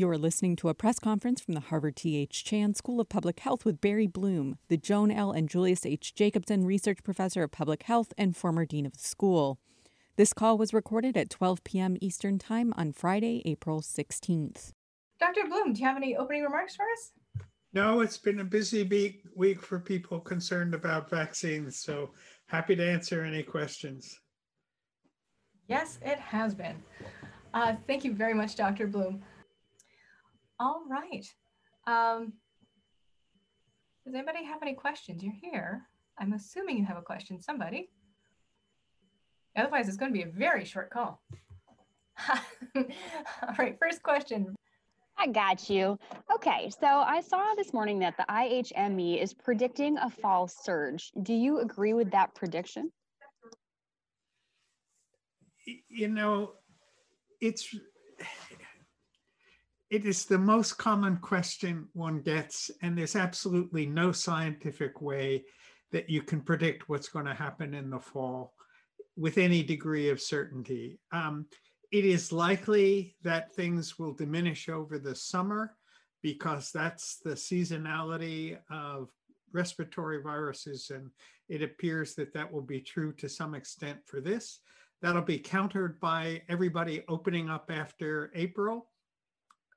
You're listening to a press conference from the Harvard T.H. Chan School of Public Health with Barry Bloom, the Joan L. and Julius H. Jacobson Research Professor of Public Health and former dean of the school. This call was recorded at 12 p.m. Eastern Time on Friday, April 16th. Dr. Bloom, do you have any opening remarks for us? No, it's been a busy week for people concerned about vaccines, so happy to answer any questions. Yes, it has been. Thank you very much, Dr. Bloom. All right. Does anybody have any questions? You're here. I'm assuming you have a question, somebody. Otherwise, it's going to be a very short call. All right, first question. I got you. Okay, so I saw this morning that the IHME is predicting a fall surge. Do you agree with that prediction? You know, it is the most common question one gets, and there's absolutely no scientific way that you can predict what's going to happen in the fall with any degree of certainty. It is likely that things will diminish over the summer because that's the seasonality of respiratory viruses, and it appears that that will be true to some extent for this. That'll be countered by everybody opening up after April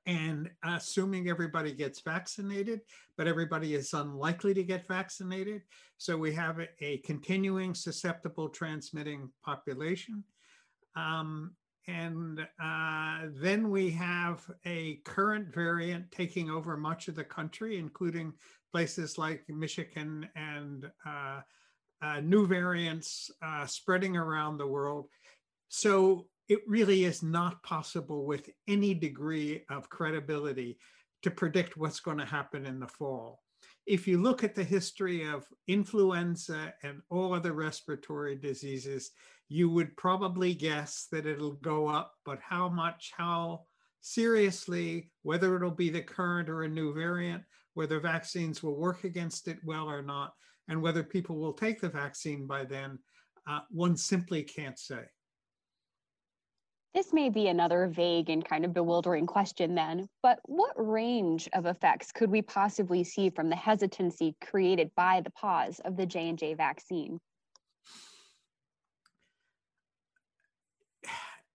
and assuming everybody gets vaccinated, but everybody is unlikely to get vaccinated. So we have a continuing susceptible transmitting population. Then we have a current variant taking over much of the country, including places like Michigan, and new variants spreading around the world. So it really is not possible with any degree of credibility to predict what's going to happen in the fall. If you look at the history of influenza and all other respiratory diseases, you would probably guess that it'll go up, but how much, how seriously, whether it'll be the current or a new variant, whether vaccines will work against it well or not, and whether people will take the vaccine by then, one simply can't say. This may be another vague and kind of bewildering question then, but what range of effects could we possibly see from the hesitancy created by the pause of the J&J vaccine?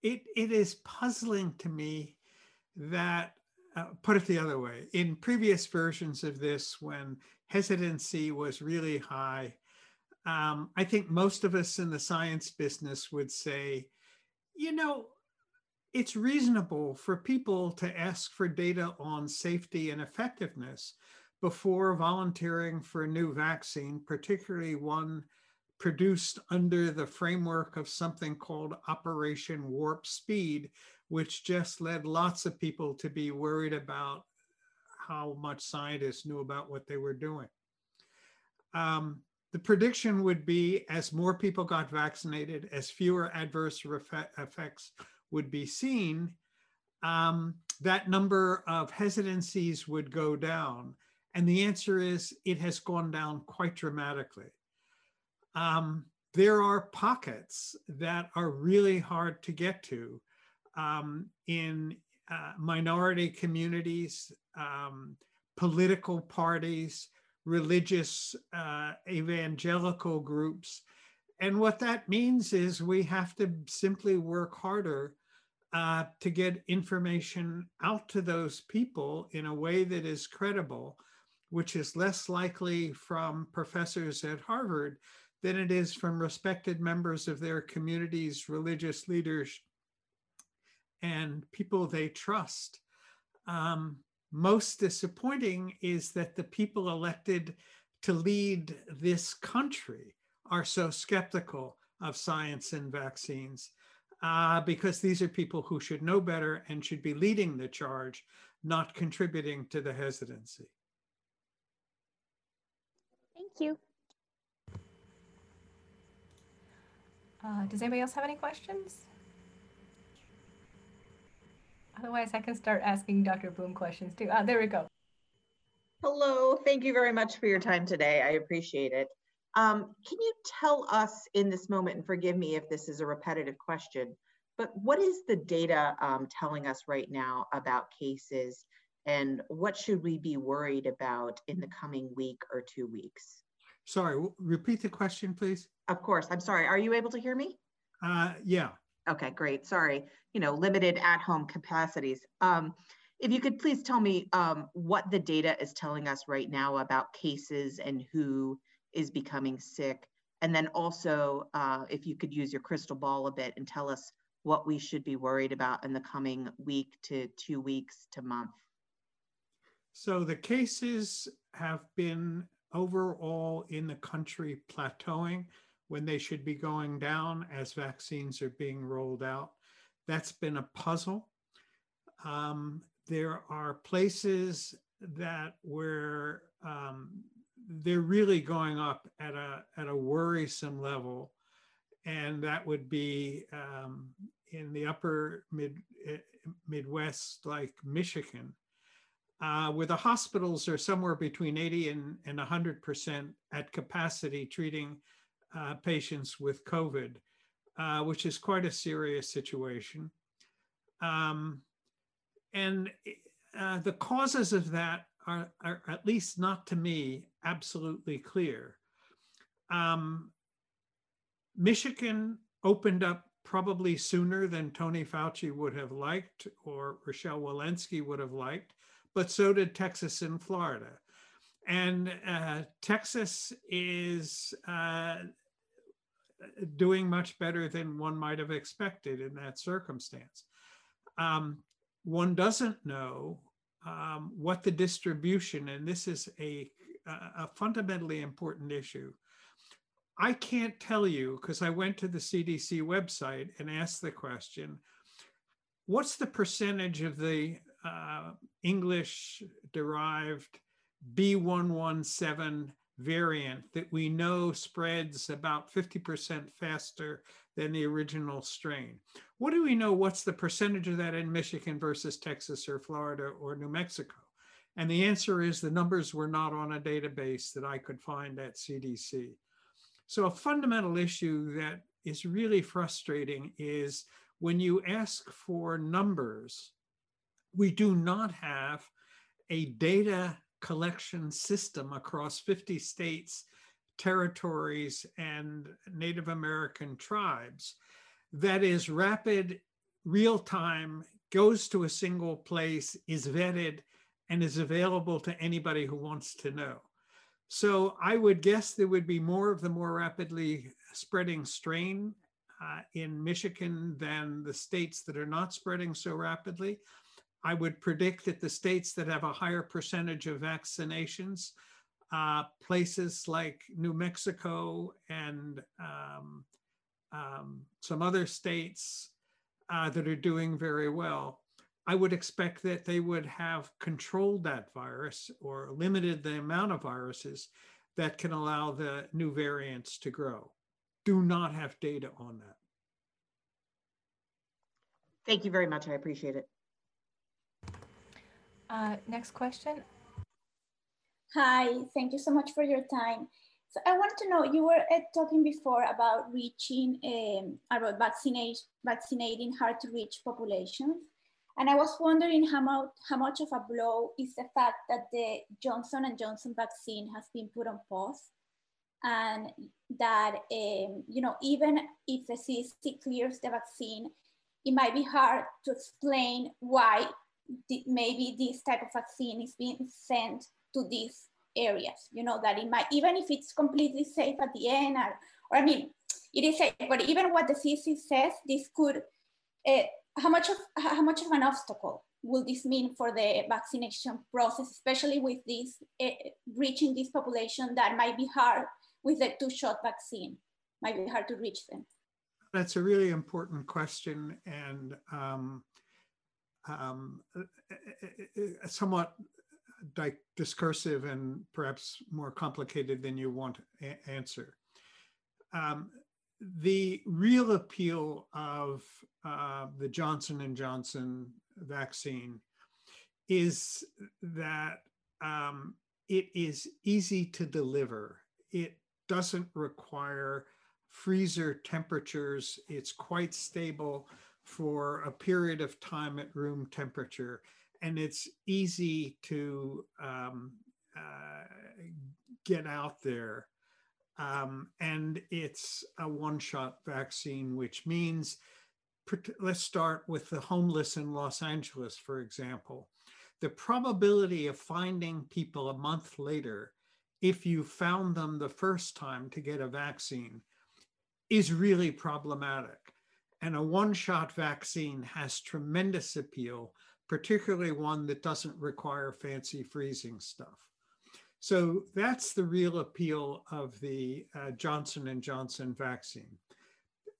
It is puzzling to me that, put it the other way, in previous versions of this, when hesitancy was really high, I think most of us in the science business would say, you know, it's reasonable for people to ask for data on safety and effectiveness before volunteering for a new vaccine, particularly one produced under the framework of something called Operation Warp Speed, which just led lots of people to be worried about how much scientists knew about what they were doing. The prediction would be, as more people got vaccinated, as fewer adverse effects would be seen, that number of hesitancies would go down. And the answer is it has gone down quite dramatically. There are pockets that are really hard to get to in minority communities, political parties, religious evangelical groups. And what that means is we have to simply work harder to get information out to those people in a way that is credible, which is less likely from professors at Harvard than it is from respected members of their communities, religious leaders, and people they trust. Most disappointing is that the people elected to lead this country are so skeptical of science and vaccines because these are people who should know better and should be leading the charge, not contributing to the hesitancy. Thank you. Does anybody else have any questions? Otherwise, I can start asking Dr. Bloom questions too. There we go. Hello, thank you very much for your time today. I appreciate it. Can you tell us in this moment, and forgive me if this is a repetitive question, But what is the data telling us right now about cases, and what should we be worried about in the coming week or 2 weeks? Sorry, repeat the question, please. Of course, I'm sorry. Are you able to hear me? Yeah. Okay, great, sorry. You know, limited at-home capacities. If you could please tell me what the data is telling us right now about cases and who is becoming sick. And then also, if you could use your crystal ball a bit and tell us what we should be worried about in the coming week to 2 weeks to month. So the cases have been overall in the country plateauing when they should be going down as vaccines are being rolled out. That's been a puzzle. There are places that where they're really going up at a worrisome level, and that would be in the upper Midwest, like Michigan, where the hospitals are somewhere between 80 and 100% at capacity treating patients with COVID, which is quite a serious situation. And the causes of that are, at least not to me, absolutely clear. Michigan opened up probably sooner than Tony Fauci would have liked or Rochelle Walensky would have liked, but so did Texas and Florida. And Texas is doing much better than one might have expected in that circumstance. One doesn't know what the distribution, and this is a fundamentally important issue. I can't tell you, because I went to the CDC website and asked the question, what's the percentage of the English-derived B117 variant that we know spreads about 50% faster than the original strain? What do we know? What's the percentage of that in Michigan versus Texas or Florida or New Mexico? And the answer is the numbers were not on a database that I could find at CDC. So a fundamental issue that is really frustrating is when you ask for numbers, we do not have a data collection system across 50 states, territories, and Native American tribes that is rapid, real-time, goes to a single place, is vetted, and is available to anybody who wants to know. So I would guess there would be more of the more rapidly spreading strain in Michigan than the states that are not spreading so rapidly. I would predict that the states that have a higher percentage of vaccinations, places like New Mexico and some other states that are doing very well, I would expect that they would have controlled that virus or limited the amount of viruses that can allow the new variants to grow. Do not have data on that. Thank you very much. I appreciate it. Next question. Hi, thank you so much for your time. So I want to know, you were talking before about vaccinating hard-to-reach populations, and I was wondering how much of a blow is the fact that the Johnson & Johnson vaccine has been put on pause, and that even if the CDC clears the vaccine, it might be hard to explain why maybe this type of vaccine is being sent to these areas, that it might, even if it's completely safe at the end, or I mean, it is safe, but even what the CDC says, this could, how much of an obstacle will this mean for the vaccination process, especially with this, reaching this population that might be hard with the two-shot vaccine, might be hard to reach them? That's a really important question, and somewhat discursive and perhaps more complicated than you want to answer. The real appeal of the Johnson & Johnson vaccine is that it is easy to deliver. It doesn't require freezer temperatures. It's quite stable. for a period of time at room temperature, and it's easy to get out there. And it's a one-shot vaccine, which means, let's start with the homeless in Los Angeles, for example. The probability of finding people a month later, if you found them the first time to get a vaccine, is really problematic. And a one-shot vaccine has tremendous appeal, particularly one that doesn't require fancy freezing stuff. So that's the real appeal of the Johnson & Johnson vaccine.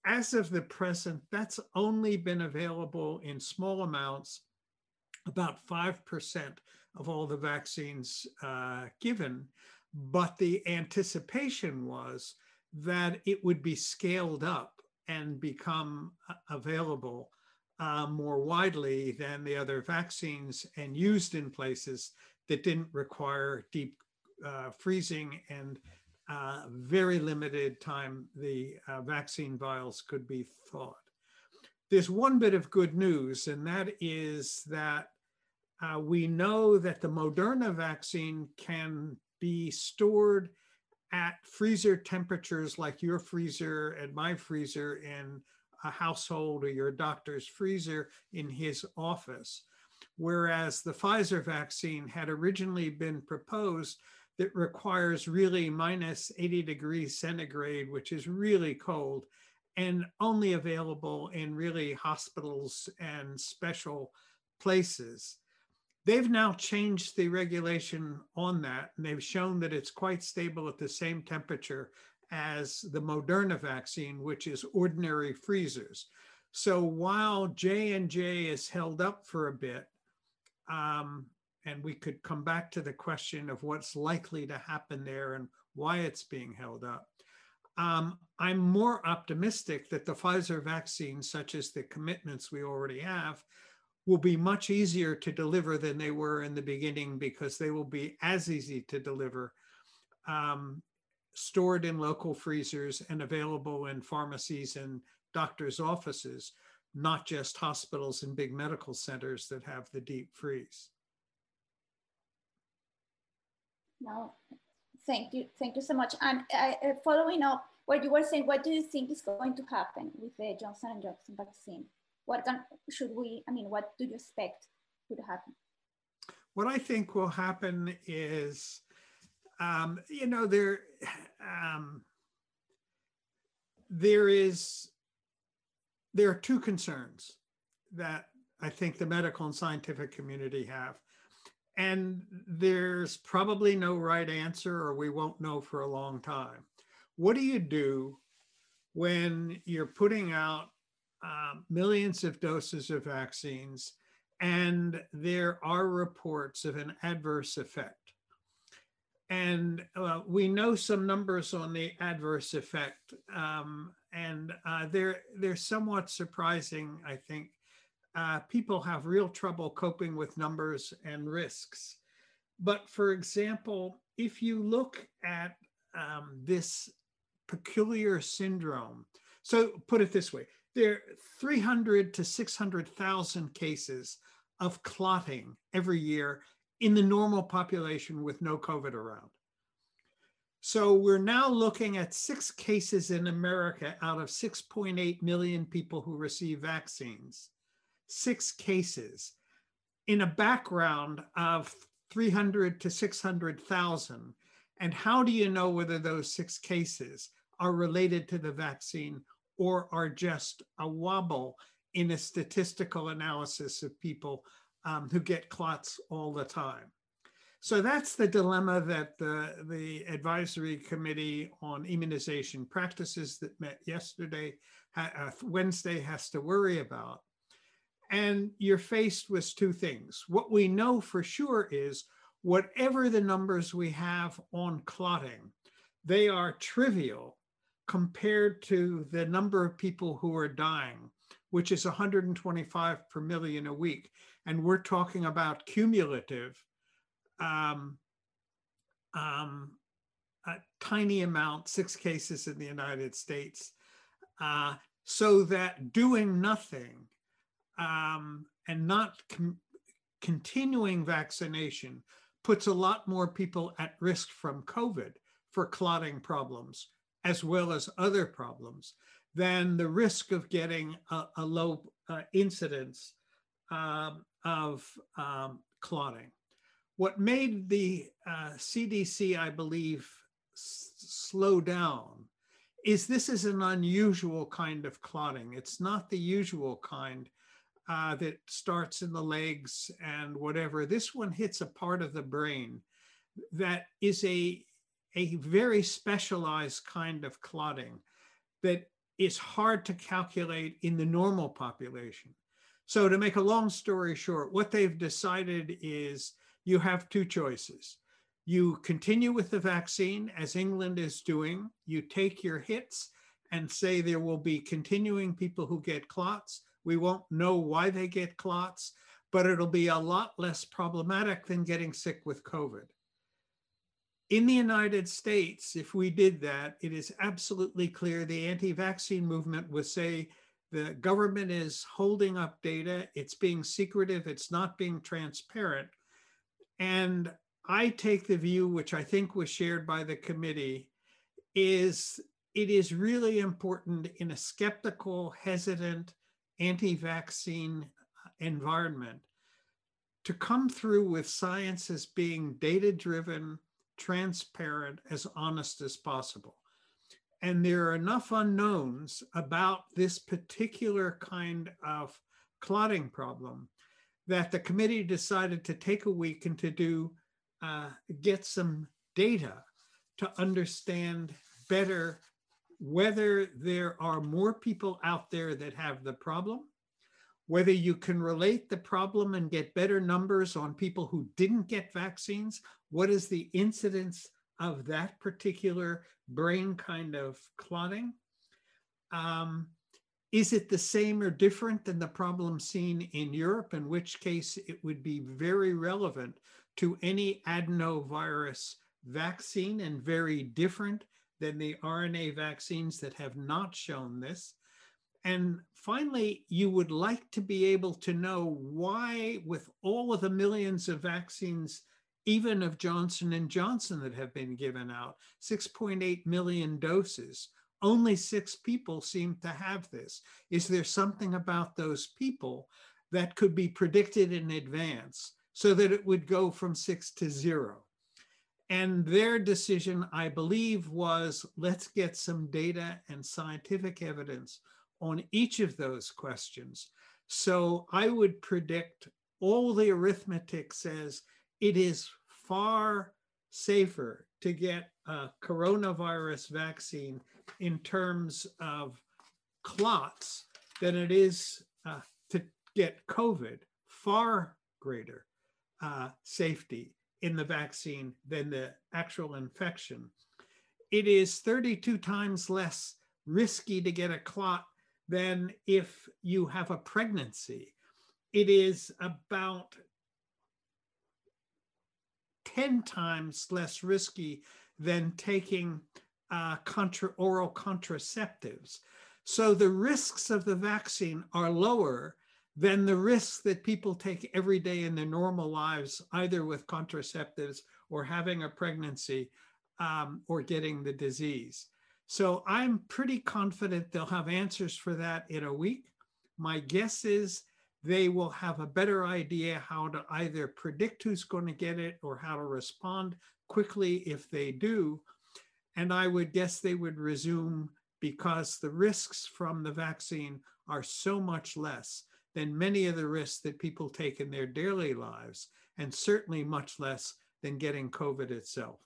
As of the present, that's only been available in small amounts. About 5% of all the vaccines given, but the anticipation was that it would be scaled up and become available more widely than the other vaccines and used in places that didn't require deep freezing and very limited time the vaccine vials could be thawed. There's one bit of good news, and that is that we know that the Moderna vaccine can be stored at freezer temperatures like your freezer and my freezer in a household or your doctor's freezer in his office, whereas the Pfizer vaccine had originally been proposed that requires really minus 80 degrees centigrade, which is really cold, and only available in really hospitals and special places. They've now changed the regulation on that, and they've shown that it's quite stable at the same temperature as the Moderna vaccine, which is ordinary freezers. So while J&J is held up for a bit, and we could come back to the question of what's likely to happen there and why it's being held up, I'm more optimistic that the Pfizer vaccine, such as the commitments we already have, will be much easier to deliver than they were in the beginning, because they will be as easy to deliver, stored in local freezers and available in pharmacies and doctors' offices, not just hospitals and big medical centers that have the deep freeze. No. Thank you so much. And following up what you were saying, what do you think is going to happen with the Johnson & Johnson vaccine? What do you expect could happen? What I think will happen is, there are two concerns that I think the medical and scientific community have. And there's probably no right answer, or we won't know for a long time. What do you do when you're putting out millions of doses of vaccines and there are reports of an adverse effect? And we know some numbers on the adverse effect, and they're somewhat surprising, I think. People have real trouble coping with numbers and risks. But for example, if you look at this peculiar syndrome, so put it this way, there are 300 to 600,000 cases of clotting every year in the normal population with no COVID around. So we're now looking at 6 cases in America out of 6.8 million people who receive vaccines. 6 cases in a background of 300 to 600,000. And how do you know whether those 6 cases are related to the vaccine or are just a wobble in a statistical analysis of people who get clots all the time? So that's the dilemma that the Advisory Committee on Immunization Practices that met Wednesday has to worry about. And you're faced with two things. What we know for sure is whatever the numbers we have on clotting, they are trivial compared to the number of people who are dying, which is 125 per million a week. And we're talking about cumulative, a tiny amount, 6 cases in the United States, so that doing nothing and not continuing vaccination puts a lot more people at risk from COVID for clotting problems, as well as other problems, than the risk of getting a low incidence of clotting. What made the CDC, I believe, slow down is this is an unusual kind of clotting. It's not the usual kind that starts in the legs and whatever. This one hits a part of the brain that is a very specialized kind of clotting that is hard to calculate in the normal population. So to make a long story short, what they've decided is you have two choices. You continue with the vaccine, as England is doing. You take your hits and say there will be continuing people who get clots. We won't know why they get clots, but it'll be a lot less problematic than getting sick with COVID. In the United States, if we did that, it is absolutely clear the anti-vaccine movement would say the government is holding up data, it's being secretive, it's not being transparent. And I take the view, which I think was shared by the committee, is it is really important in a skeptical, hesitant, anti-vaccine environment to come through with science as being data-driven, transparent, as honest as possible. And there are enough unknowns about this particular kind of clotting problem that the committee decided to take a week and to do get some data to understand better whether there are more people out there that have the problem, whether you can relate the problem and get better numbers on people who didn't get vaccines. What is the incidence of that particular brain kind of clotting? Is it the same or different than the problem seen in Europe, in which case it would be very relevant to any adenovirus vaccine and very different than the RNA vaccines that have not shown this? And finally, you would like to be able to know why, with all of the millions of vaccines, even of Johnson & Johnson that have been given out, 6.8 million doses, only 6 people seem to have this. Is there something about those people that could be predicted in advance so that it would go from 6 to 0? And their decision, I believe, was let's get some data and scientific evidence on each of those questions. So I would predict all the arithmetic says it is far safer to get a coronavirus vaccine in terms of clots than it is to get COVID. Far greater safety in the vaccine than the actual infection. It is 32 times less risky to get a clot than if you have a pregnancy. It is about 10 times less risky than taking oral contraceptives. So the risks of the vaccine are lower than the risks that people take every day in their normal lives, either with contraceptives or having a pregnancy or getting the disease. So I'm pretty confident they'll have answers for that in a week. My guess is they will have a better idea how to either predict who's going to get it or how to respond quickly if they do. And I would guess they would resume because the risks from the vaccine are so much less than many of the risks that people take in their daily lives, and certainly much less than getting COVID itself.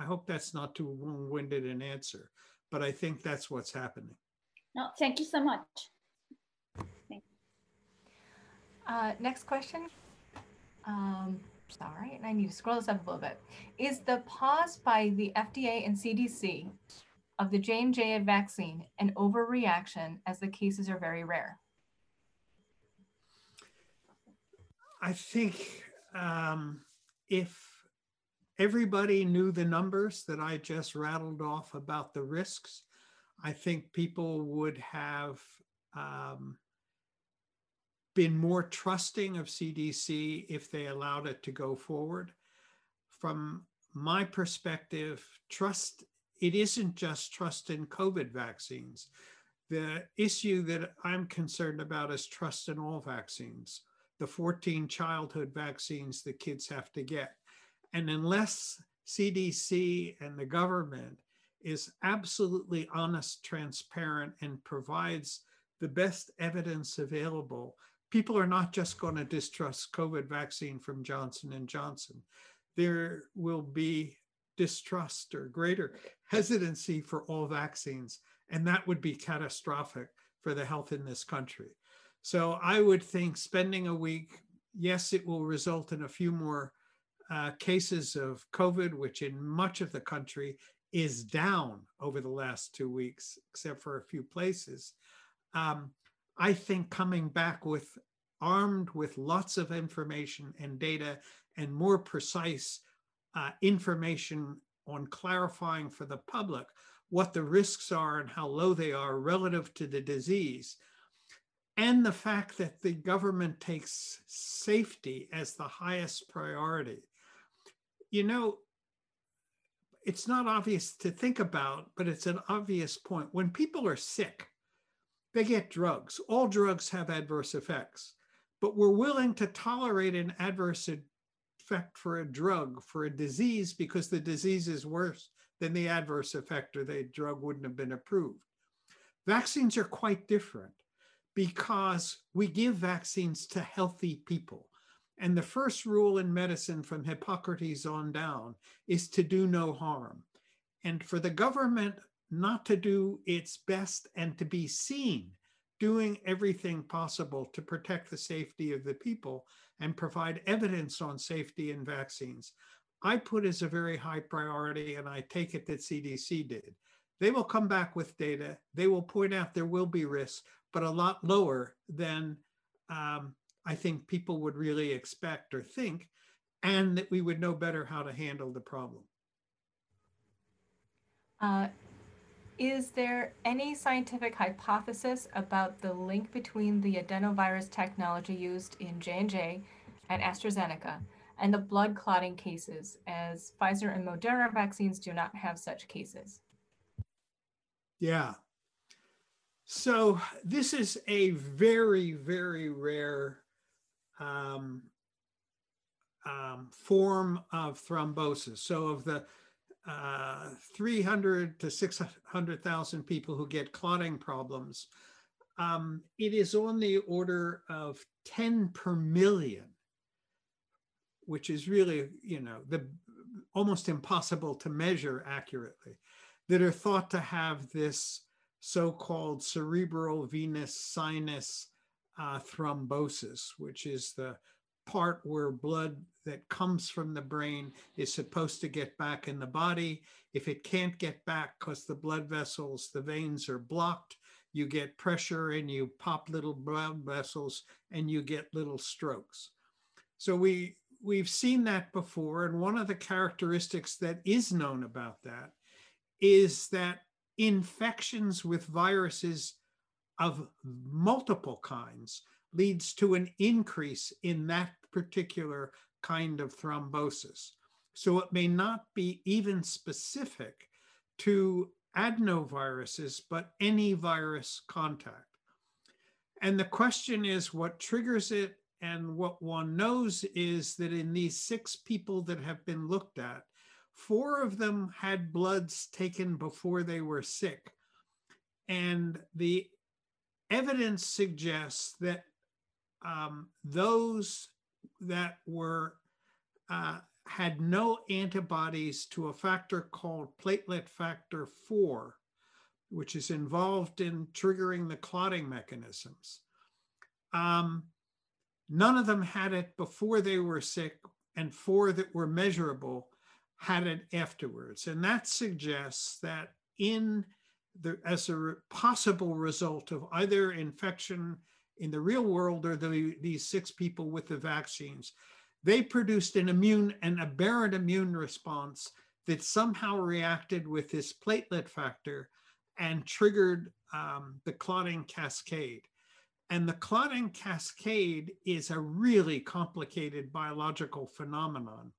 I hope that's not too long-winded an answer, but I think that's what's happening. No, thank you so much. Next question. Sorry, and I need to scroll this up a little bit. Is the pause by the FDA and CDC of the J&J vaccine an overreaction, as the cases are very rare? I think if everybody knew the numbers that I just rattled off about the risks, I think people would have been more trusting of CDC if they allowed it to go forward. From my perspective, trust, it isn't just trust in COVID vaccines. The issue that I'm concerned about is trust in all vaccines, the 14 childhood vaccines the kids have to get. And unless CDC and the government is absolutely honest, transparent, and provides the best evidence available, people are not just going to distrust COVID vaccine from Johnson & Johnson. There will be distrust or greater hesitancy for all vaccines, and that would be catastrophic for the health in this country. So I would think spending a week, yes, it will result in a few more cases of COVID, which in much of the country is down over the last 2 weeks, except for a few places. I think coming back with armed with lots of information and data and more precise information on clarifying for the public what the risks are and how low they are relative to the disease, and the fact that the government takes safety as the highest priority. You know, it's not obvious to think about, but it's an obvious point. When people are sick, they get drugs. All drugs have adverse effects, but we're willing to tolerate an adverse effect for a drug, for a disease, because the disease is worse than the adverse effect, or the drug wouldn't have been approved. Vaccines are quite different because we give vaccines to healthy people. And the first rule in medicine from Hippocrates on down is to do no harm. And for the government not to do its best and to be seen doing everything possible to protect the safety of the people and provide evidence on safety in vaccines, I put as a very high priority, and I take it that CDC did. They will come back with data. They will point out there will be risks, but a lot lower than I think people would really expect or think, and that we would know better how to handle the problem. Is there any scientific hypothesis about the link between the adenovirus technology used in J&J and AstraZeneca and the blood clotting cases, as Pfizer and Moderna vaccines do not have such cases? Yeah. So this is a very, very rare form of thrombosis. So of the 300 to 600,000 people who get clotting problems, it is on the order of 10 per million, which is really, you know, almost impossible to measure accurately, that are thought to have this so-called cerebral venous sinus thrombosis, which is the part where blood that comes from the brain is supposed to get back in the body. If it can't get back because the blood vessels, the veins are blocked, you get pressure and you pop little blood vessels and you get little strokes. So we've seen that before. And one of the characteristics that is known about that is that infections with viruses of multiple kinds leads to an increase in that particular kind of thrombosis. So it may not be even specific to adenoviruses, but any virus contact. And the question is what triggers it, and what one knows is that in these 6 people that have been looked at, 4 of them had bloods taken before they were sick. And the evidence suggests that those that were had no antibodies to a factor called platelet factor 4, which is involved in triggering the clotting mechanisms. None of them had it before they were sick, and 4 that were measurable had it afterwards. And that suggests that as a possible result of either infection in the real world or these 6 people with the vaccines, they produced an aberrant immune response that somehow reacted with this platelet factor and triggered the clotting cascade. And the clotting cascade is a really complicated biological phenomenon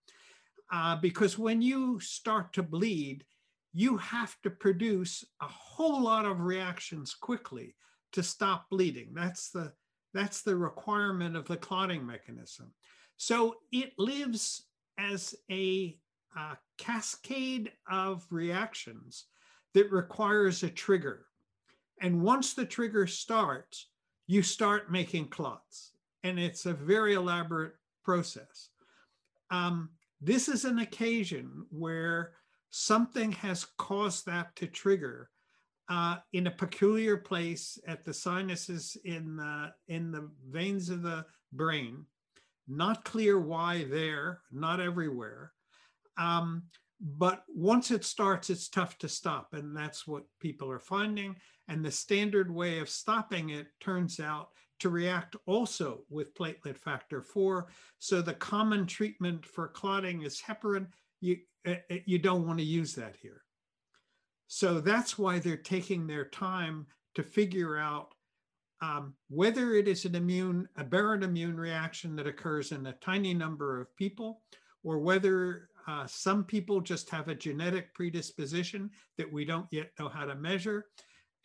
because when you start to bleed, you have to produce a whole lot of reactions quickly to stop bleeding. That's the requirement of the clotting mechanism. So it lives as a cascade of reactions that requires a trigger. And once the trigger starts, you start making clots. And it's a very elaborate process. This is an occasion where something has caused that to trigger in a peculiar place at the sinuses in the veins of the brain. Not clear why there, not everywhere. But once it starts, it's tough to stop. And that's what people are finding. And the standard way of stopping it turns out to react also with platelet factor 4. So the common treatment for clotting is heparin. You don't want to use that here. So that's why they're taking their time to figure out whether it is aberrant immune reaction that occurs in a tiny number of people, or whether some people just have a genetic predisposition that we don't yet know how to measure.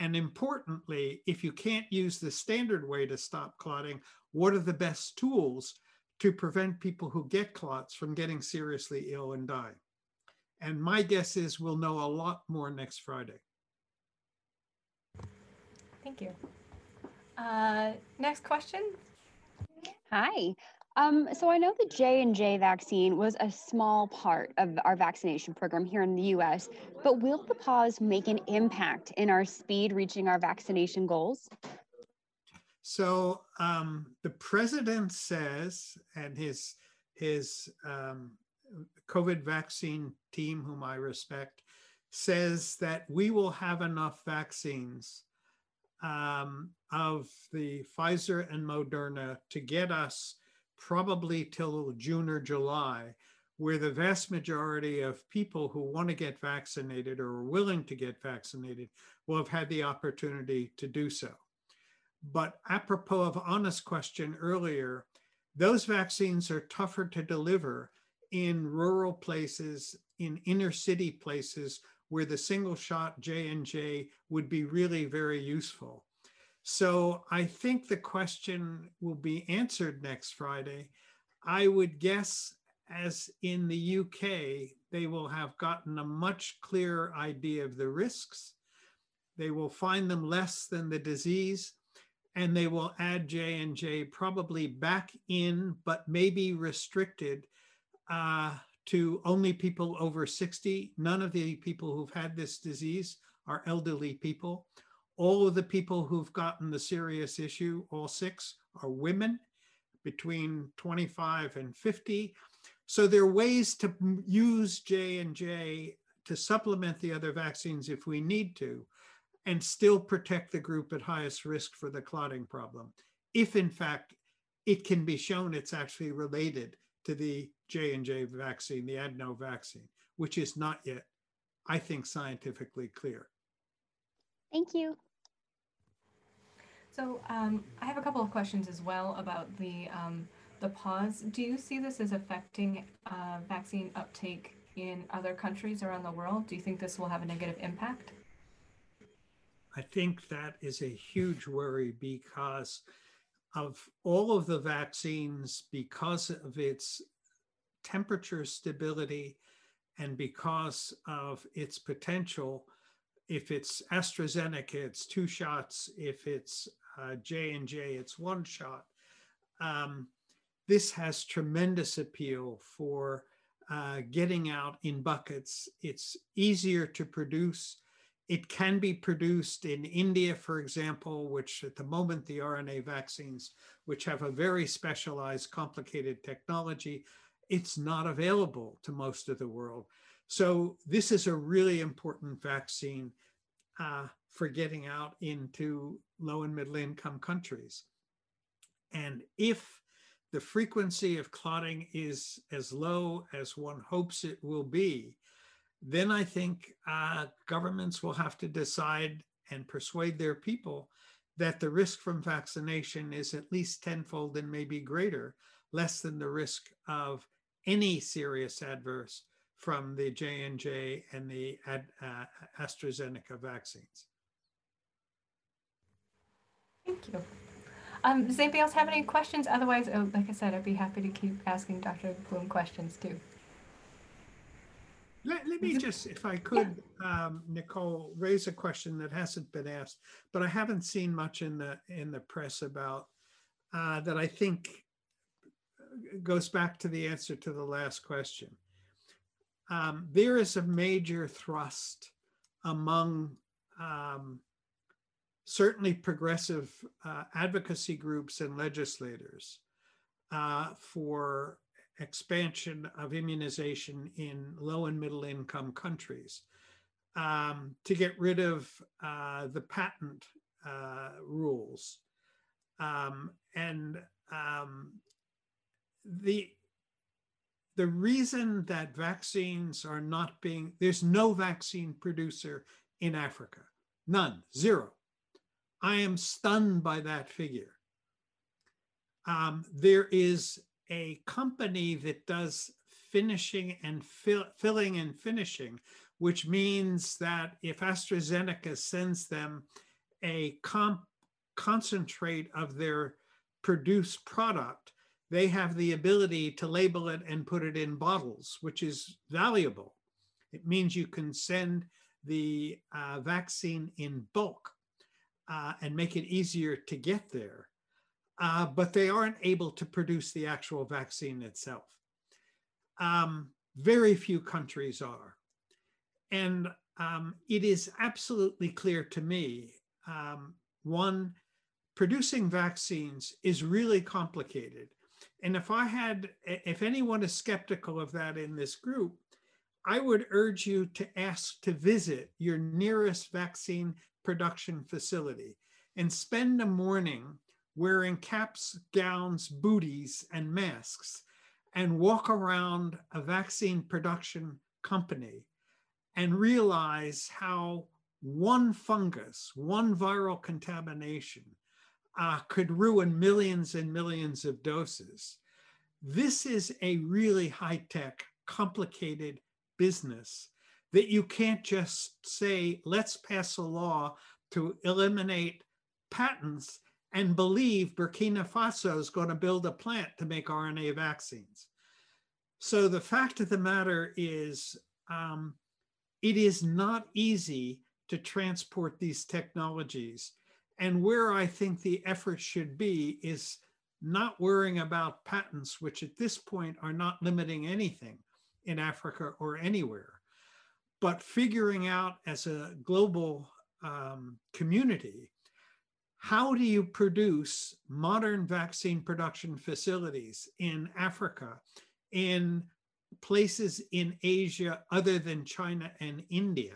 And importantly, if you can't use the standard way to stop clotting, what are the best tools to prevent people who get clots from getting seriously ill and dying? And my guess is we'll know a lot more next Friday. Thank you. Next question. Hi. So I know the J&J vaccine was a small part of our vaccination program here in the U.S., but will the pause make an impact in our speed reaching our vaccination goals? So the president says, and his COVID vaccine team, whom I respect, says that we will have enough vaccines of the Pfizer and Moderna to get us probably till June or July, where the vast majority of people who want to get vaccinated or are willing to get vaccinated will have had the opportunity to do so. But apropos of Anna's question earlier, those vaccines are tougher to deliver in rural places, in inner city places, where the single shot J&J would be really very useful. So I think the question will be answered next Friday. I would guess, as in the UK, they will have gotten a much clearer idea of the risks. They will find them less than the disease, and they will add J&J probably back in, but maybe restricted to only people over 60. None of the people who've had this disease are elderly people. All of the people who've gotten the serious issue, all 6, are women between 25 and 50. So there are ways to use J&J to supplement the other vaccines if we need to, and still protect the group at highest risk for the clotting problem, if in fact it can be shown it's actually related to the J&J vaccine, the adeno vaccine, which is not yet, I think, scientifically clear. Thank you. So I have a couple of questions as well about the pause. Do you see this as affecting vaccine uptake in other countries around the world? Do you think this will have a negative impact? I think that is a huge worry because of all of the vaccines, because of its temperature stability and because of its potential. If it's AstraZeneca, it's 2 shots. If it's J&J, it's 1 shot. This has tremendous appeal for getting out in buckets. It's easier to produce. It can be produced in India, for example, which at the moment the RNA vaccines, which have a very specialized, complicated technology, it's not available to most of the world. So this is a really important vaccine for getting out into low and middle income countries. And if the frequency of clotting is as low as one hopes it will be, then I think governments will have to decide and persuade their people that the risk from vaccination is at least tenfold and maybe greater, less than the risk of any serious adverse from the J&J and the AstraZeneca vaccines. Thank you. Does anybody else have any questions? Otherwise, like I said, I'd be happy to keep asking Dr. Bloom questions too. Let me just, if I could, yeah. Nicole, raise a question that hasn't been asked, but I haven't seen much in the press about that I think goes back to the answer to the last question. There is a major thrust among certainly progressive advocacy groups and legislators for expansion of immunization in low and middle income countries, to get rid of the patent rules. The reason that vaccines are not being, there's no vaccine producer in Africa, none, zero. I am stunned by that figure. There is a company that does filling and finishing, which means that if AstraZeneca sends them a concentrate of their produced product, they have the ability to label it and put it in bottles, which is valuable. It means you can send the vaccine in bulk and make it easier to get there. But they aren't able to produce the actual vaccine itself. Very few countries are. And it is absolutely clear to me, one, producing vaccines is really complicated. And if anyone is skeptical of that in this group, I would urge you to ask to visit your nearest vaccine production facility and spend a morning wearing caps, gowns, booties, and masks, and walk around a vaccine production company and realize how one fungus, one viral contamination could ruin millions and millions of doses. This is a really high-tech, complicated business that you can't just say, let's pass a law to eliminate patents and believe Burkina Faso is going to build a plant to make RNA vaccines. So the fact of the matter is, it is not easy to transport these technologies. And where I think the effort should be is not worrying about patents, which at this point are not limiting anything in Africa or anywhere, but figuring out as a global community, how do you produce modern vaccine production facilities in Africa, in places in Asia other than China and India,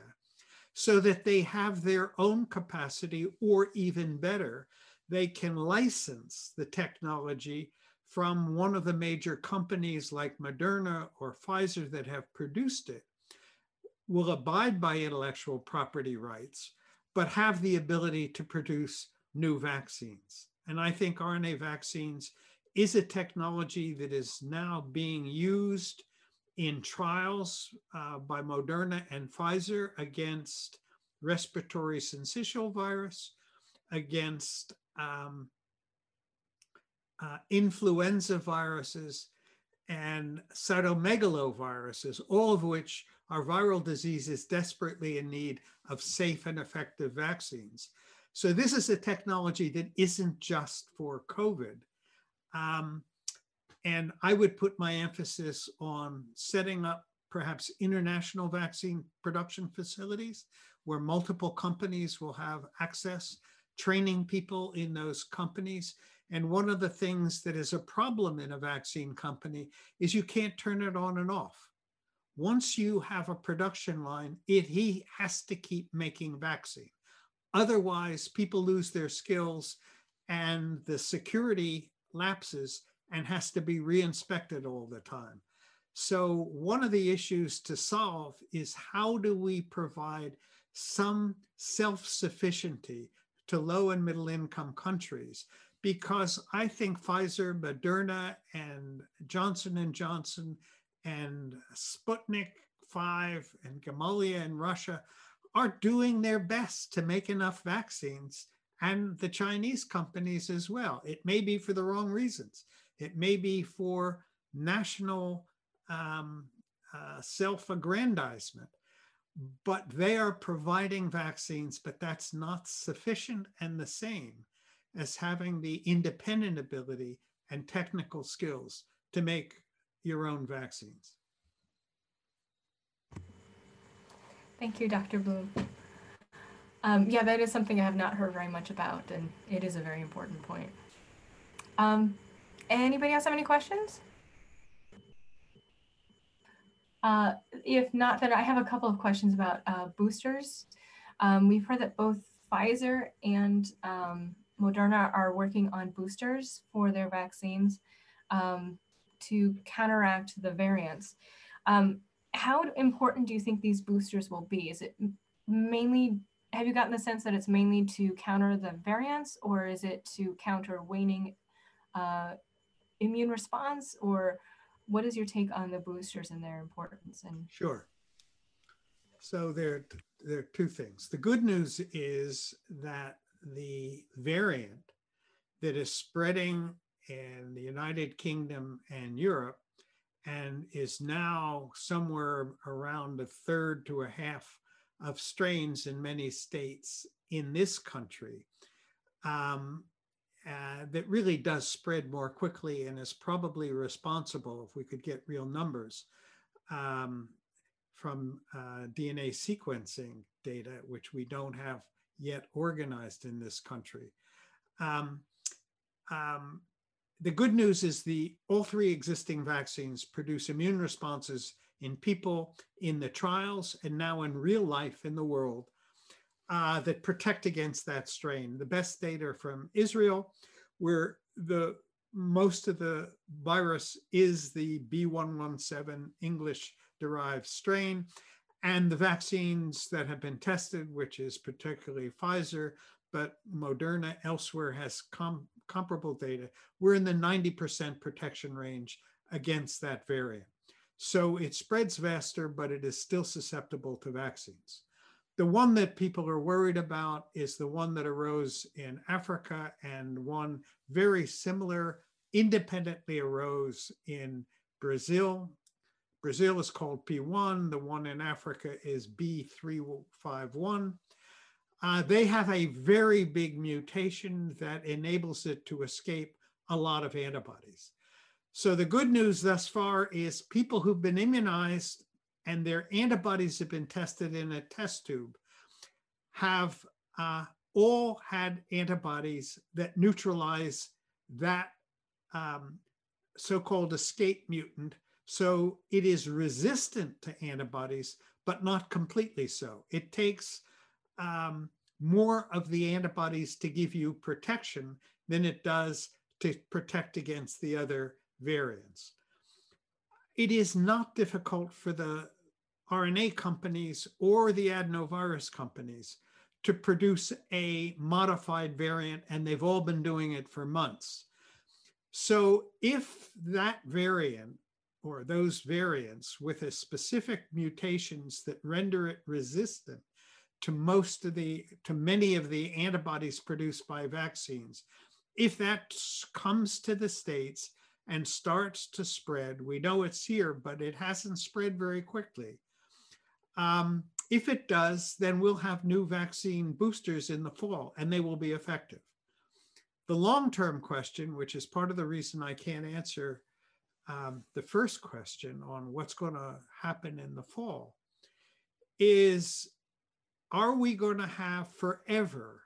so that they have their own capacity, or even better, they can license the technology from one of the major companies like Moderna or Pfizer that have produced it, will abide by intellectual property rights, but have the ability to produce new vaccines. And I think RNA vaccines is a technology that is now being used in trials by Moderna and Pfizer against respiratory syncytial virus, against influenza viruses, and cytomegaloviruses, all of which are viral diseases desperately in need of safe and effective vaccines. So this is a technology that isn't just for COVID. And I would put my emphasis on setting up perhaps international vaccine production facilities where multiple companies will have access, training people in those companies. And one of the things that is a problem in a vaccine company is you can't turn it on and off. Once you have a production line, he has to keep making vaccine. Otherwise, people lose their skills and the security lapses and has to be reinspected all the time. So one of the issues to solve is how do we provide some self-sufficiency to low and middle income countries, because I think Pfizer, Moderna, and Johnson & Johnson, and Sputnik 5, and Gamaleya in Russia are doing their best to make enough vaccines, and the Chinese companies as well. It may be for the wrong reasons. It may be for national self-aggrandizement, but they are providing vaccines, but that's not sufficient and the same as having the independent ability and technical skills to make your own vaccines. Thank you, Dr. Bloom. Yeah, that is something I have not heard very much about, and it is a very important point. Anybody else have any questions? If not, then I have a couple of questions about boosters. We've heard that both Pfizer and Moderna are working on boosters for their vaccines to counteract the variants. How important do you think these boosters will be? Is it mainly, have you gotten the sense that it's mainly to counter the variants, or is it to counter waning immune response, or what is your take on the boosters and their importance? And sure. So there are two things. The good news is that the variant that is spreading in the United Kingdom and Europe and is now somewhere around a third to a half of strains in many states in this country, that really does spread more quickly and is probably responsible, if we could get real numbers from DNA sequencing data, which we don't have yet organized in this country. The good news is all three existing vaccines produce immune responses in people, in the trials, and now in real life in the world that protect against that strain. The best data from Israel, where the most of the virus is the B117 English-derived strain, and the vaccines that have been tested, which is particularly Pfizer, but Moderna elsewhere has comparable data, we're in the 90% protection range against that variant. So it spreads faster, but it is still susceptible to vaccines. The one that people are worried about is the one that arose in Africa, and one very similar independently arose in Brazil. Brazil is called P1. The one in Africa is B351. They have a very big mutation that enables it to escape a lot of antibodies. So the good news thus far is people who've been immunized and their antibodies have been tested in a test tube have all had antibodies that neutralize that so-called escape mutant. So it is resistant to antibodies, but not completely so. It takes more of the antibodies to give you protection than it does to protect against the other variants. It is not difficult for the RNA companies or the adenovirus companies to produce a modified variant, and they've all been doing it for months. So if that variant or those variants with a specific mutations that render it resistant to many of the antibodies produced by vaccines, if that comes to the States and starts to spread, we know it's here, but it hasn't spread very quickly. If it does, then we'll have new vaccine boosters in the fall, and they will be effective. The long-term question, which is part of the reason I can't answer the first question on what's going to happen in the fall, is, are we going to have forever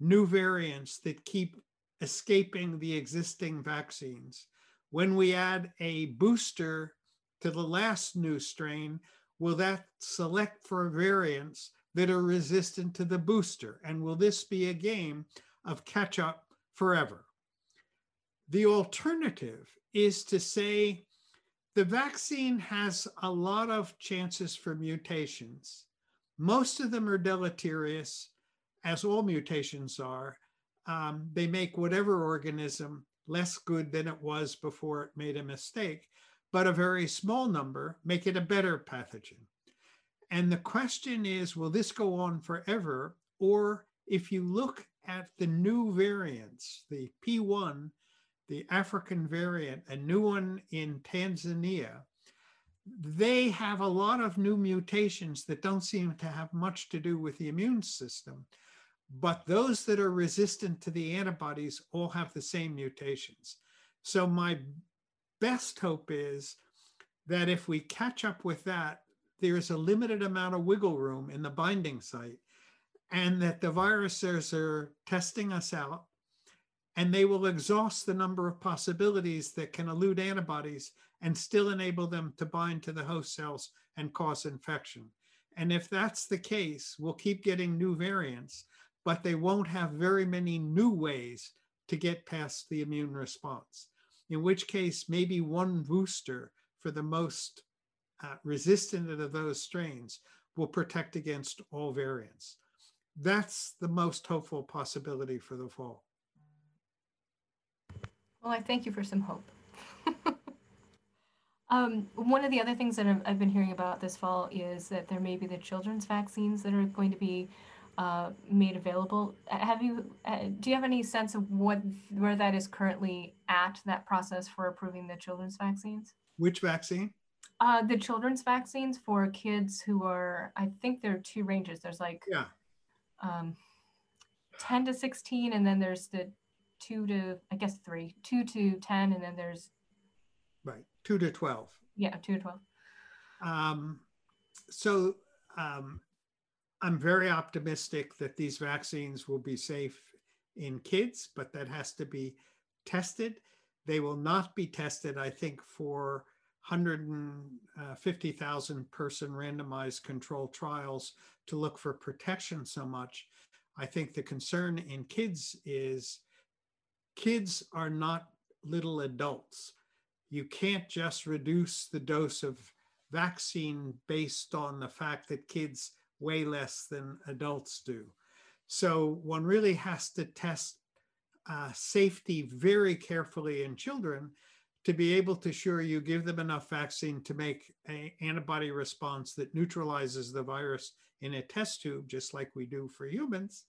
new variants that keep escaping the existing vaccines? When we add a booster to the last new strain, will that select for variants that are resistant to the booster? And will this be a game of catch up forever? The alternative is to say the vaccine has a lot of chances for mutations. Most of them are deleterious, as all mutations are, they make whatever organism less good than it was before it made a mistake, but a very small number make it a better pathogen. And the question is, will this go on forever? Or if you look at the new variants, the P1, the African variant, a new one in Tanzania, they have a lot of new mutations that don't seem to have much to do with the immune system, but those that are resistant to the antibodies all have the same mutations. So my best hope is that if we catch up with that, there is a limited amount of wiggle room in the binding site, and that the viruses are testing us out, and they will exhaust the number of possibilities that can elude antibodies and still enable them to bind to the host cells and cause infection. And if that's the case, we'll keep getting new variants, but they won't have very many new ways to get past the immune response, in which case maybe one booster for the most resistant of those strains will protect against all variants. That's the most hopeful possibility for the fall. Well, I thank you for some hope. One of the other things that I've been hearing about this fall is that there may be the children's vaccines that are going to be made available. Do you have any sense of where that is currently at, that process for approving the children's vaccines? Which vaccine? The children's vaccines for kids who are, I think there are two ranges. There's like 10 to 16, and then there's the 2 to 10, and then there's 2 to 12. Yeah, 2 to 12. I'm very optimistic that these vaccines will be safe in kids, but that has to be tested. They will not be tested, I think, for 150,000 person randomized controlled trials to look for protection so much. I think the concern in kids is kids are not little adults. You can't just reduce the dose of vaccine based on the fact that kids weigh less than adults do. So one really has to test safety very carefully in children to be able to assure you give them enough vaccine to make an antibody response that neutralizes the virus in a test tube, just like we do for humans,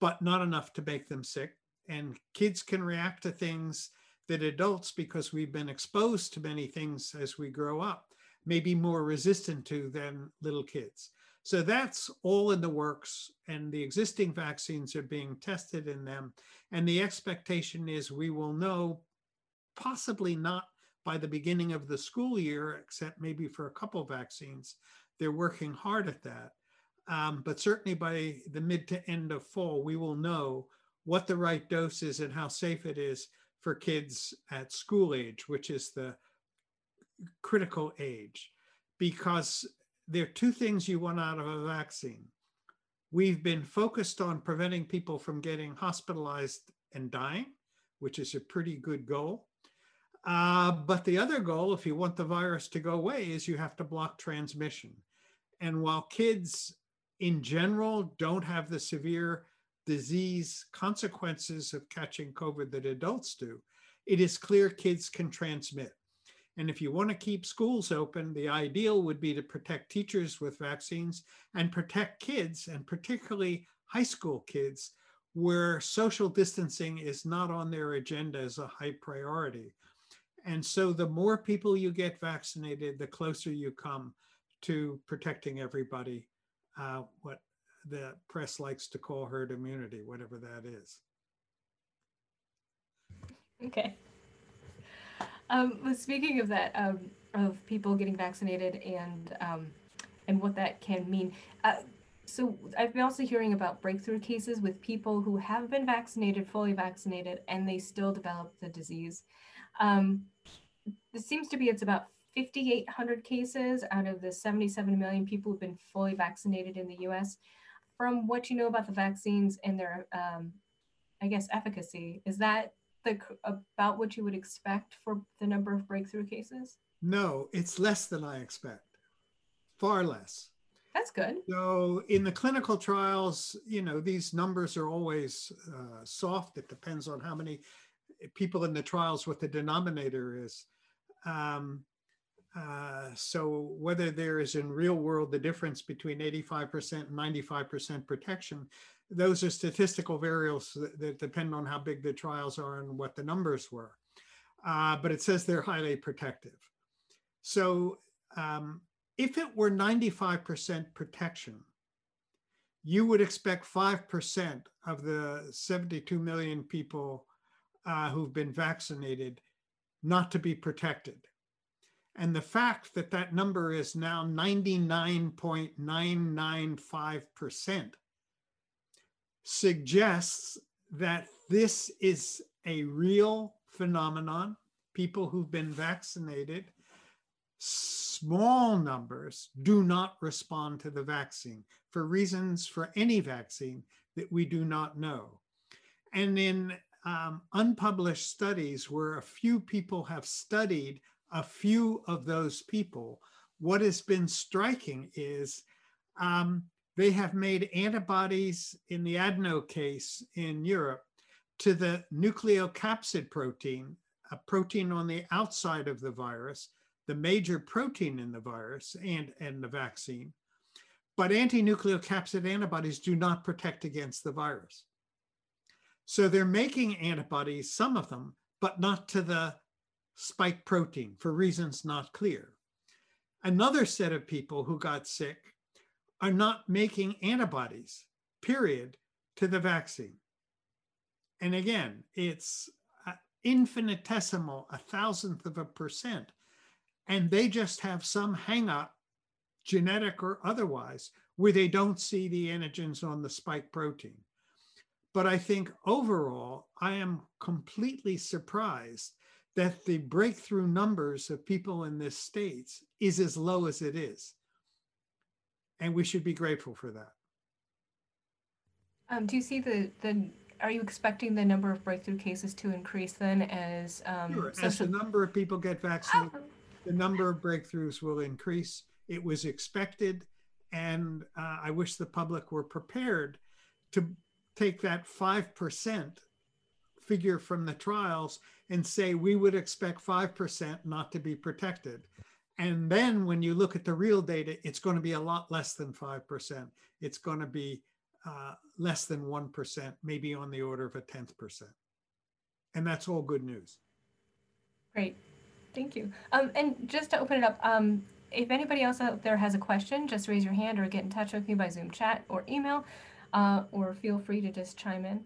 but not enough to make them sick. And kids can react to things that adults, because we've been exposed to many things as we grow up, may be more resistant to than little kids. So that's all in the works, and the existing vaccines are being tested in them. And the expectation is we will know, possibly not by the beginning of the school year, except maybe for a couple vaccines. They're working hard at that. But certainly by the mid to end of fall, we will know what the right dose is and how safe it is for kids at school age, which is the critical age, because there are two things you want out of a vaccine. We've been focused on preventing people from getting hospitalized and dying, which is a pretty good goal. But the other goal, if you want the virus to go away, is you have to block transmission. And while kids in general don't have the severe disease consequences of catching COVID that adults do, it is clear kids can transmit. And if you want to keep schools open, the ideal would be to protect teachers with vaccines and protect kids, and particularly high school kids, where social distancing is not on their agenda as a high priority. And so the more people you get vaccinated, the closer you come to protecting everybody, what the press likes to call herd immunity, whatever that is. Okay. Well, speaking of that, of people getting vaccinated and what that can mean. So I've been also hearing about breakthrough cases with people who have been vaccinated, fully vaccinated, and they still develop the disease. It seems to be it's about 5,800 cases out of the 77 million people who've been fully vaccinated in the U.S. From what you know about the vaccines and their, I guess, efficacy, is that about what you would expect for the number of breakthrough cases? No, it's less than I expect, far less. That's good. So in the clinical trials, you know, these numbers are always soft. It depends on how many people in the trials, what the denominator is. So whether there is in real world the difference between 85% and 95% protection, those are statistical variables that depend on how big the trials are and what the numbers were. But it says they're highly protective. So if it were 95% protection, you would expect 5% of the 72 million people who've been vaccinated not to be protected. And the fact that that number is now 99.995% suggests that this is a real phenomenon. People who've been vaccinated, small numbers, do not respond to the vaccine for reasons for any vaccine that we do not know. And in unpublished studies where a few people have studied a few of those people, what has been striking is they have made antibodies, in the adeno case in Europe, to the nucleocapsid protein, a protein on the outside of the virus, the major protein in the virus and the vaccine. But anti-nucleocapsid antibodies do not protect against the virus. So they're making antibodies, some of them, but not to the spike protein for reasons not clear. Another set of people who got sick are not making antibodies, period, to the vaccine. And again, it's infinitesimal, 0.0001%. And they just have some hang up, genetic or otherwise, where they don't see the antigens on the spike protein. But I think overall, I am completely surprised that the breakthrough numbers of people in this states is as low as it is. And we should be grateful for that. Do you see are you expecting the number of breakthrough cases to increase then as? Sure, as the number of people get vaccinated, the number of breakthroughs will increase. It was expected, and I wish the public were prepared to take that 5% figure from the trials and say, we would expect 5% not to be protected. And then when you look at the real data, it's going to be a lot less than 5%. It's going to be less than 1%, maybe on the order of 0.1%. And that's all good news. Great, thank you. And just to open it up, if anybody else out there has a question, just raise your hand or get in touch with me by Zoom chat or email, or feel free to just chime in.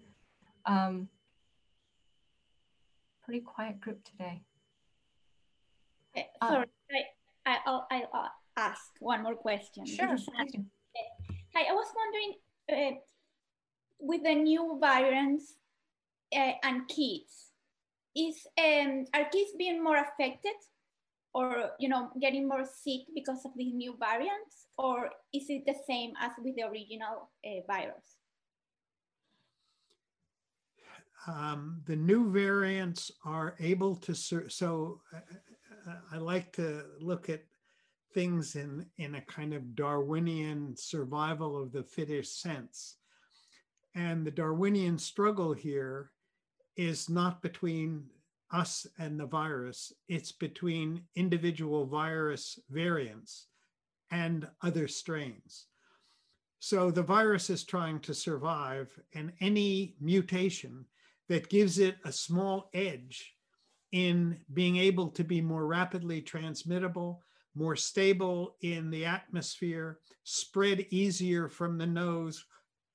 Pretty quiet group today. Sorry, I'll ask one more question. Sure. Hi, I was wondering, with the new variants and kids, are kids being more affected, or getting more sick because of these new variants, or is it the same as with the original virus? The new variants are able to, I like to look at things in a kind of Darwinian survival of the fittest sense. And the Darwinian struggle here is not between us and the virus, it's between individual virus variants and other strains. So the virus is trying to survive, and any mutation that gives it a small edge in being able to be more rapidly transmittable, more stable in the atmosphere, spread easier from the nose.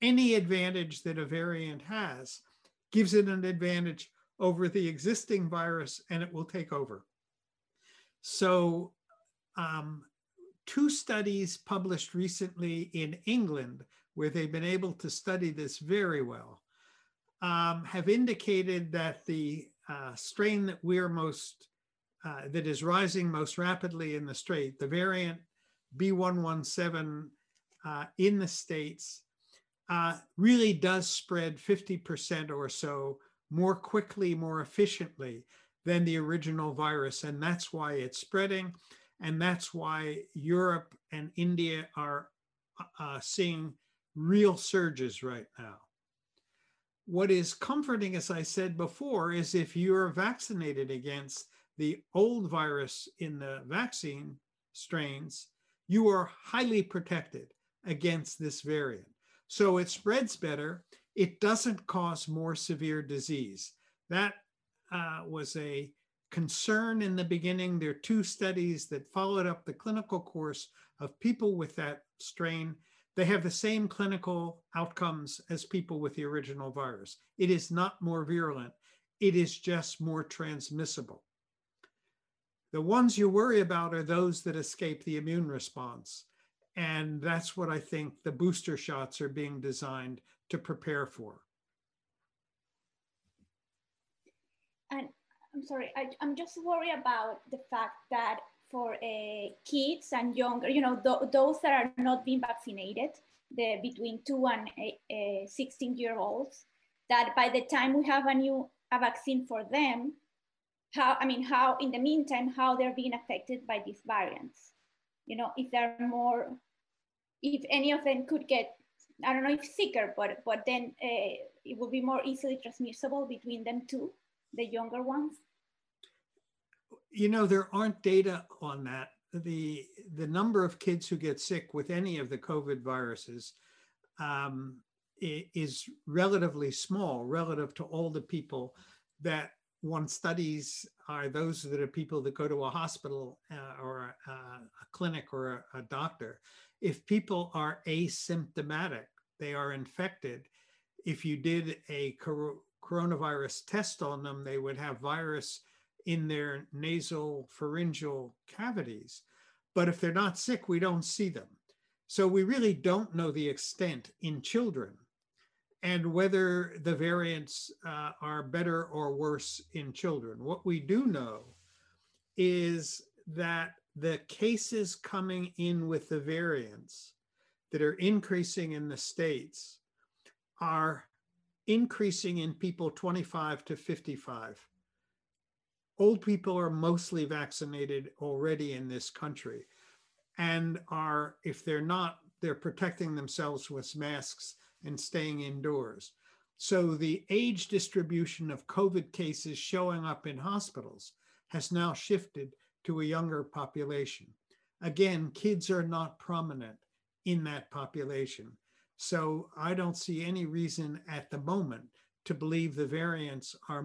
Any advantage that a variant has gives it an advantage over the existing virus, and it will take over. So two studies published recently in England, where they've been able to study this very well, have indicated that the strain that we're most, that is rising most rapidly in the state, the variant B117 in the States, really does spread 50% or so more quickly, more efficiently than the original virus. And that's why it's spreading. And that's why Europe and India are seeing real surges right now. What is comforting, as I said before, is if you're vaccinated against the old virus in the vaccine strains, you are highly protected against this variant. So it spreads better. It doesn't cause more severe disease. That was a concern in the beginning. There are two studies that followed up the clinical course of people with that strain. They have the same clinical outcomes as people with the original virus. It is not more virulent. It is just more transmissible. The ones you worry about are those that escape the immune response. And that's what I think the booster shots are being designed to prepare for. And I'm sorry, I'm just worried about the fact that for kids and younger, you know, those that are not being vaccinated, the between 2 and 16-year-olds, that by the time we have a vaccine for them, how in the meantime, how they're being affected by these variants. You know, if there are more, if any of them could get, I don't know if sicker, but then it would be more easily transmissible between them two, the younger ones. You know, there aren't data on that. The number of kids who get sick with any of the COVID viruses is relatively small relative to all the people that one studies are those that are people that go to a hospital or a clinic or a doctor. If people are asymptomatic, they are infected. If you did a coronavirus test on them, they would have virus in their nasal pharyngeal cavities. But if they're not sick, we don't see them. So we really don't know the extent in children and whether the variants are better or worse in children. What we do know is that the cases coming in with the variants that are increasing in the States are increasing in people 25 to 55. Old people are mostly vaccinated already in this country and are, if they're not, they're protecting themselves with masks and staying indoors. So the age distribution of COVID cases showing up in hospitals has now shifted to a younger population. Again, kids are not prominent in that population. So I don't see any reason at the moment to believe the variants are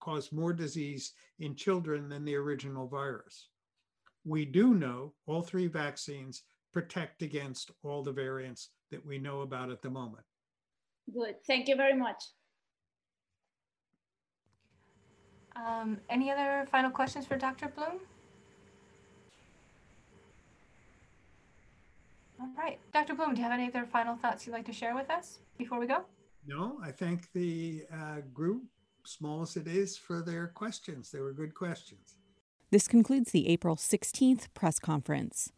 cause more disease in children than the original virus. We do know all three vaccines protect against all the variants that we know about at the moment. Good, thank you very much. Any other final questions for Dr. Bloom? All right, Dr. Bloom, do you have any other final thoughts you'd like to share with us before we go? No, I thank the group, small as it is, for their questions. They were good questions. This concludes the April 16th press conference.